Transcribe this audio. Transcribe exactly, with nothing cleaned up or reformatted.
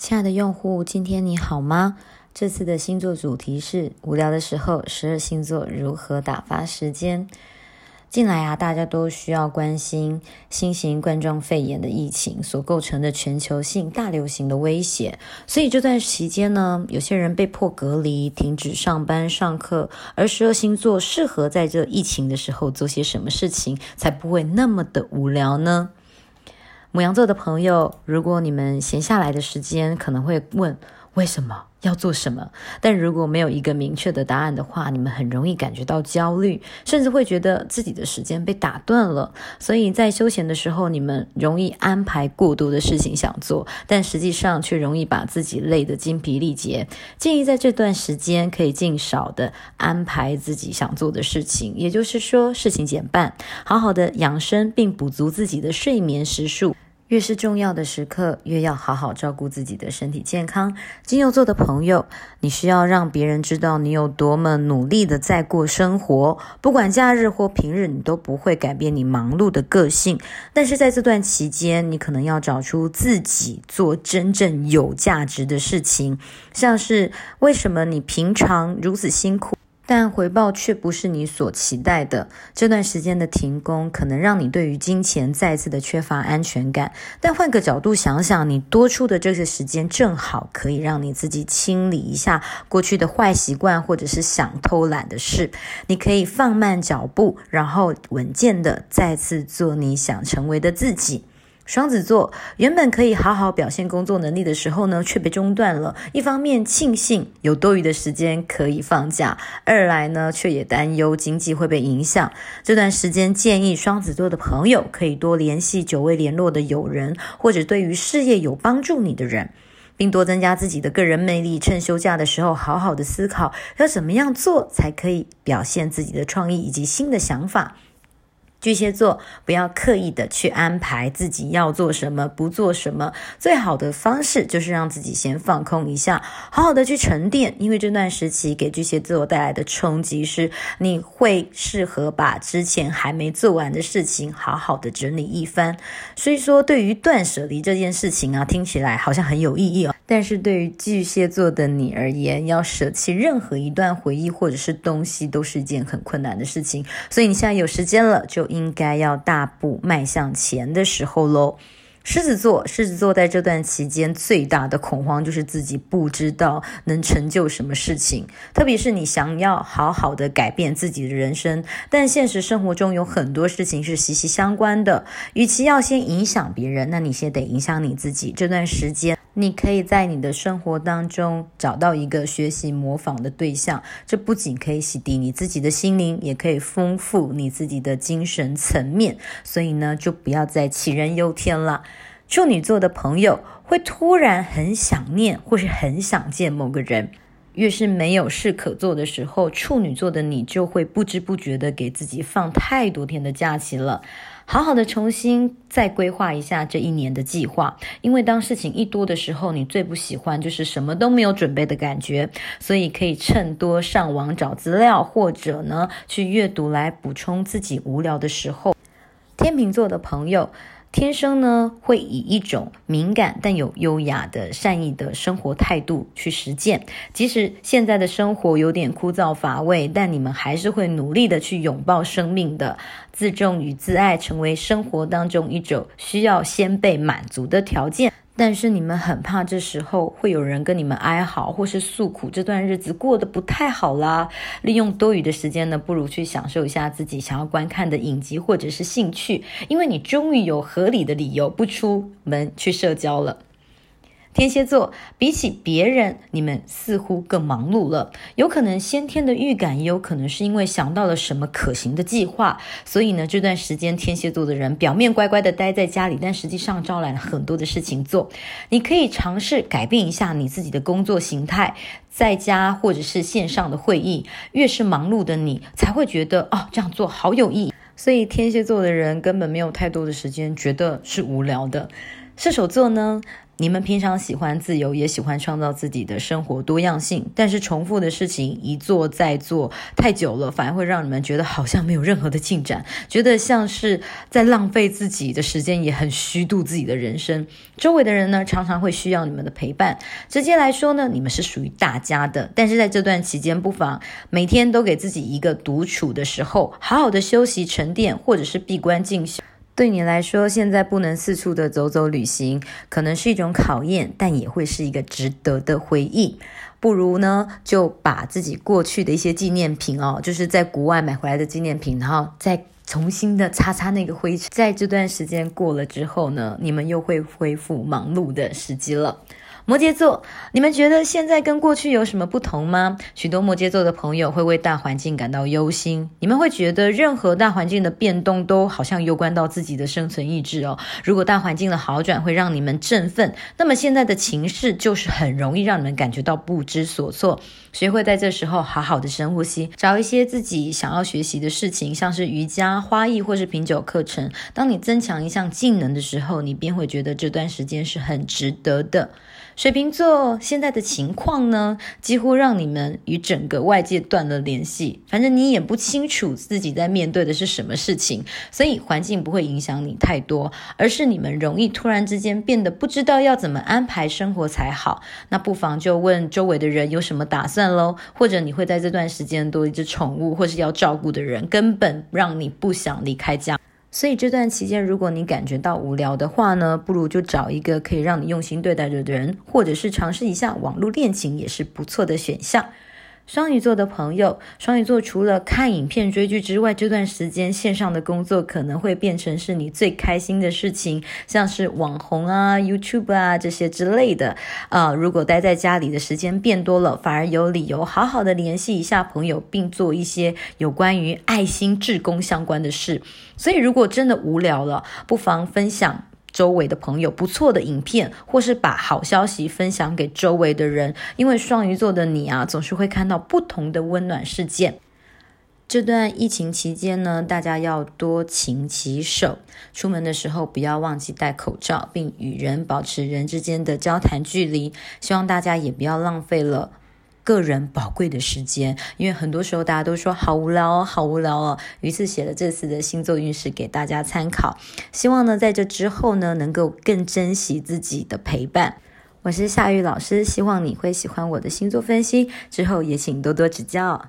亲爱的用户，今天你好吗？这次的星座主题是无聊的时候十二星座如何打发时间。近来啊，大家都需要关心新型冠状肺炎的疫情所构成的全球性大流行的威胁，所以这段期间呢，有些人被迫隔离，停止上班上课，而十二星座适合在这疫情的时候做些什么事情，才不会那么的无聊呢？牡羊座的朋友，如果你们闲下来的时间，可能会问为什么要做什么，但如果没有一个明确的答案的话，你们很容易感觉到焦虑，甚至会觉得自己的时间被打断了。所以在休闲的时候，你们容易安排过多的事情想做，但实际上却容易把自己累得精疲力竭。建议在这段时间可以尽少的安排自己想做的事情，也就是说事情减半，好好的养生并补足自己的睡眠时数。越是重要的时刻，越要好好照顾自己的身体健康。金牛座的朋友，你需要让别人知道你有多么努力的在过生活，不管假日或平日，你都不会改变你忙碌的个性。但是在这段期间，你可能要找出自己做真正有价值的事情，像是为什么你平常如此辛苦，但回报却不是你所期待的。这段时间的停工可能让你对于金钱再次的缺乏安全感，但换个角度想想，你多出的这个时间正好可以让你自己清理一下过去的坏习惯或者是想偷懒的事。你可以放慢脚步，然后稳健的再次做你想成为的自己。双子座，原本可以好好表现工作能力的时候呢，却被中断了。一方面庆幸有多余的时间可以放假，二来呢，却也担忧经济会被影响。这段时间建议双子座的朋友可以多联系久未联络的友人，或者对于事业有帮助你的人，并多增加自己的个人魅力，趁休假的时候好好的思考要怎么样做才可以表现自己的创意以及新的想法。巨蟹座，不要刻意的去安排自己要做什么不做什么，最好的方式就是让自己先放空一下，好好的去沉淀。因为这段时期给巨蟹座带来的冲击是，你会适合把之前还没做完的事情好好的整理一番。所以说对于断舍离这件事情啊，听起来好像很有意义哦，但是对于巨蟹座的你而言，要舍弃任何一段回忆或者是东西都是一件很困难的事情。所以你现在有时间了，就应该要大步迈向前的时候咯。狮子座，狮子座在这段期间最大的恐慌就是自己不知道能成就什么事情，特别是你想要好好的改变自己的人生，但现实生活中有很多事情是息息相关的，与其要先影响别人，那你先得影响你自己。这段时间你可以在你的生活当中找到一个学习模仿的对象，这不仅可以洗涤你自己的心灵，也可以丰富你自己的精神层面，所以呢，就不要再杞人忧天了。处女座的朋友会突然很想念或是很想见某个人，越是没有事可做的时候，处女座的你就会不知不觉的给自己放太多天的假期了。好好的重新再规划一下这一年的计划，因为当事情一多的时候，你最不喜欢就是什么都没有准备的感觉，所以可以趁多上网找资料，或者呢去阅读来补充自己无聊的时候。天秤座的朋友天生呢会以一种敏感但有优雅的善意的生活态度去实践，即使现在的生活有点枯燥乏味，但你们还是会努力的去拥抱生命的。自重与自爱成为生活当中一种需要先被满足的条件，但是你们很怕这时候会有人跟你们哀嚎或是诉苦，这段日子过得不太好啦。利用多余的时间呢，不如去享受一下自己想要观看的影集或者是兴趣，因为你终于有合理的理由不出门去社交了。天蝎座，比起别人，你们似乎更忙碌了，有可能先天的预感，也有可能是因为想到了什么可行的计划。所以呢，这段时间天蝎座的人表面乖乖的待在家里，但实际上招揽了很多的事情做。你可以尝试改变一下你自己的工作形态，在家或者是线上的会议，越是忙碌的你才会觉得哦，这样做好有意义。所以天蝎座的人根本没有太多的时间觉得是无聊的。射手座呢，你们平常喜欢自由，也喜欢创造自己的生活多样性，但是重复的事情一做再做太久了，反而会让你们觉得好像没有任何的进展，觉得像是在浪费自己的时间，也很虚度自己的人生。周围的人呢，常常会需要你们的陪伴。直接来说呢，你们是属于大家的，但是在这段期间，不妨每天都给自己一个独处的时候，好好的休息沉淀，或者是闭关进修。对你来说，现在不能四处的走走旅行，可能是一种考验，但也会是一个值得的回忆。不如呢，就把自己过去的一些纪念品哦，就是在国外买回来的纪念品，然后再重新的擦擦那个灰尘。在这段时间过了之后呢，你们又会恢复忙碌的时机了。摩羯座，你们觉得现在跟过去有什么不同吗？许多摩羯座的朋友会为大环境感到忧心，你们会觉得任何大环境的变动都好像攸关到自己的生存意志哦。如果大环境的好转会让你们振奋，那么现在的情势就是很容易让你们感觉到不知所措。学会在这时候好好的深呼吸，找一些自己想要学习的事情，像是瑜伽、花艺或是品酒课程。当你增强一项技能的时候，你便会觉得这段时间是很值得的。水瓶座现在的情况呢，几乎让你们与整个外界断了联系，反正你也不清楚自己在面对的是什么事情，所以环境不会影响你太多，而是你们容易突然之间变得不知道要怎么安排生活才好。那不妨就问周围的人有什么打算咯，或者你会在这段时间多一只宠物，或是要照顾的人根本让你不想离开家。所以这段期间，如果你感觉到无聊的话呢，不如就找一个可以让你用心对待的人，或者是尝试一下网络恋情，也是不错的选项。双鱼座的朋友，双鱼座除了看影片追剧之外，这段时间线上的工作可能会变成是你最开心的事情，像是网红啊 YouTube 啊这些之类的、呃、如果待在家里的时间变多了，反而有理由好好的联系一下朋友，并做一些有关于爱心志工相关的事。所以如果真的无聊了，不妨分享周围的朋友不错的影片，或是把好消息分享给周围的人，因为双鱼座的你啊，总是会看到不同的温暖事件。这段疫情期间呢，大家要多勤洗手，出门的时候不要忘记戴口罩，并与人保持人之间的交谈距离。希望大家也不要浪费了个人宝贵的时间，因为很多时候大家都说好无聊哦，好无聊哦。于是写了这次的星座运势给大家参考，希望呢在这之后呢，能够更珍惜自己的陪伴。我是夏玉老师，希望你会喜欢我的星座分析，之后也请多多指教。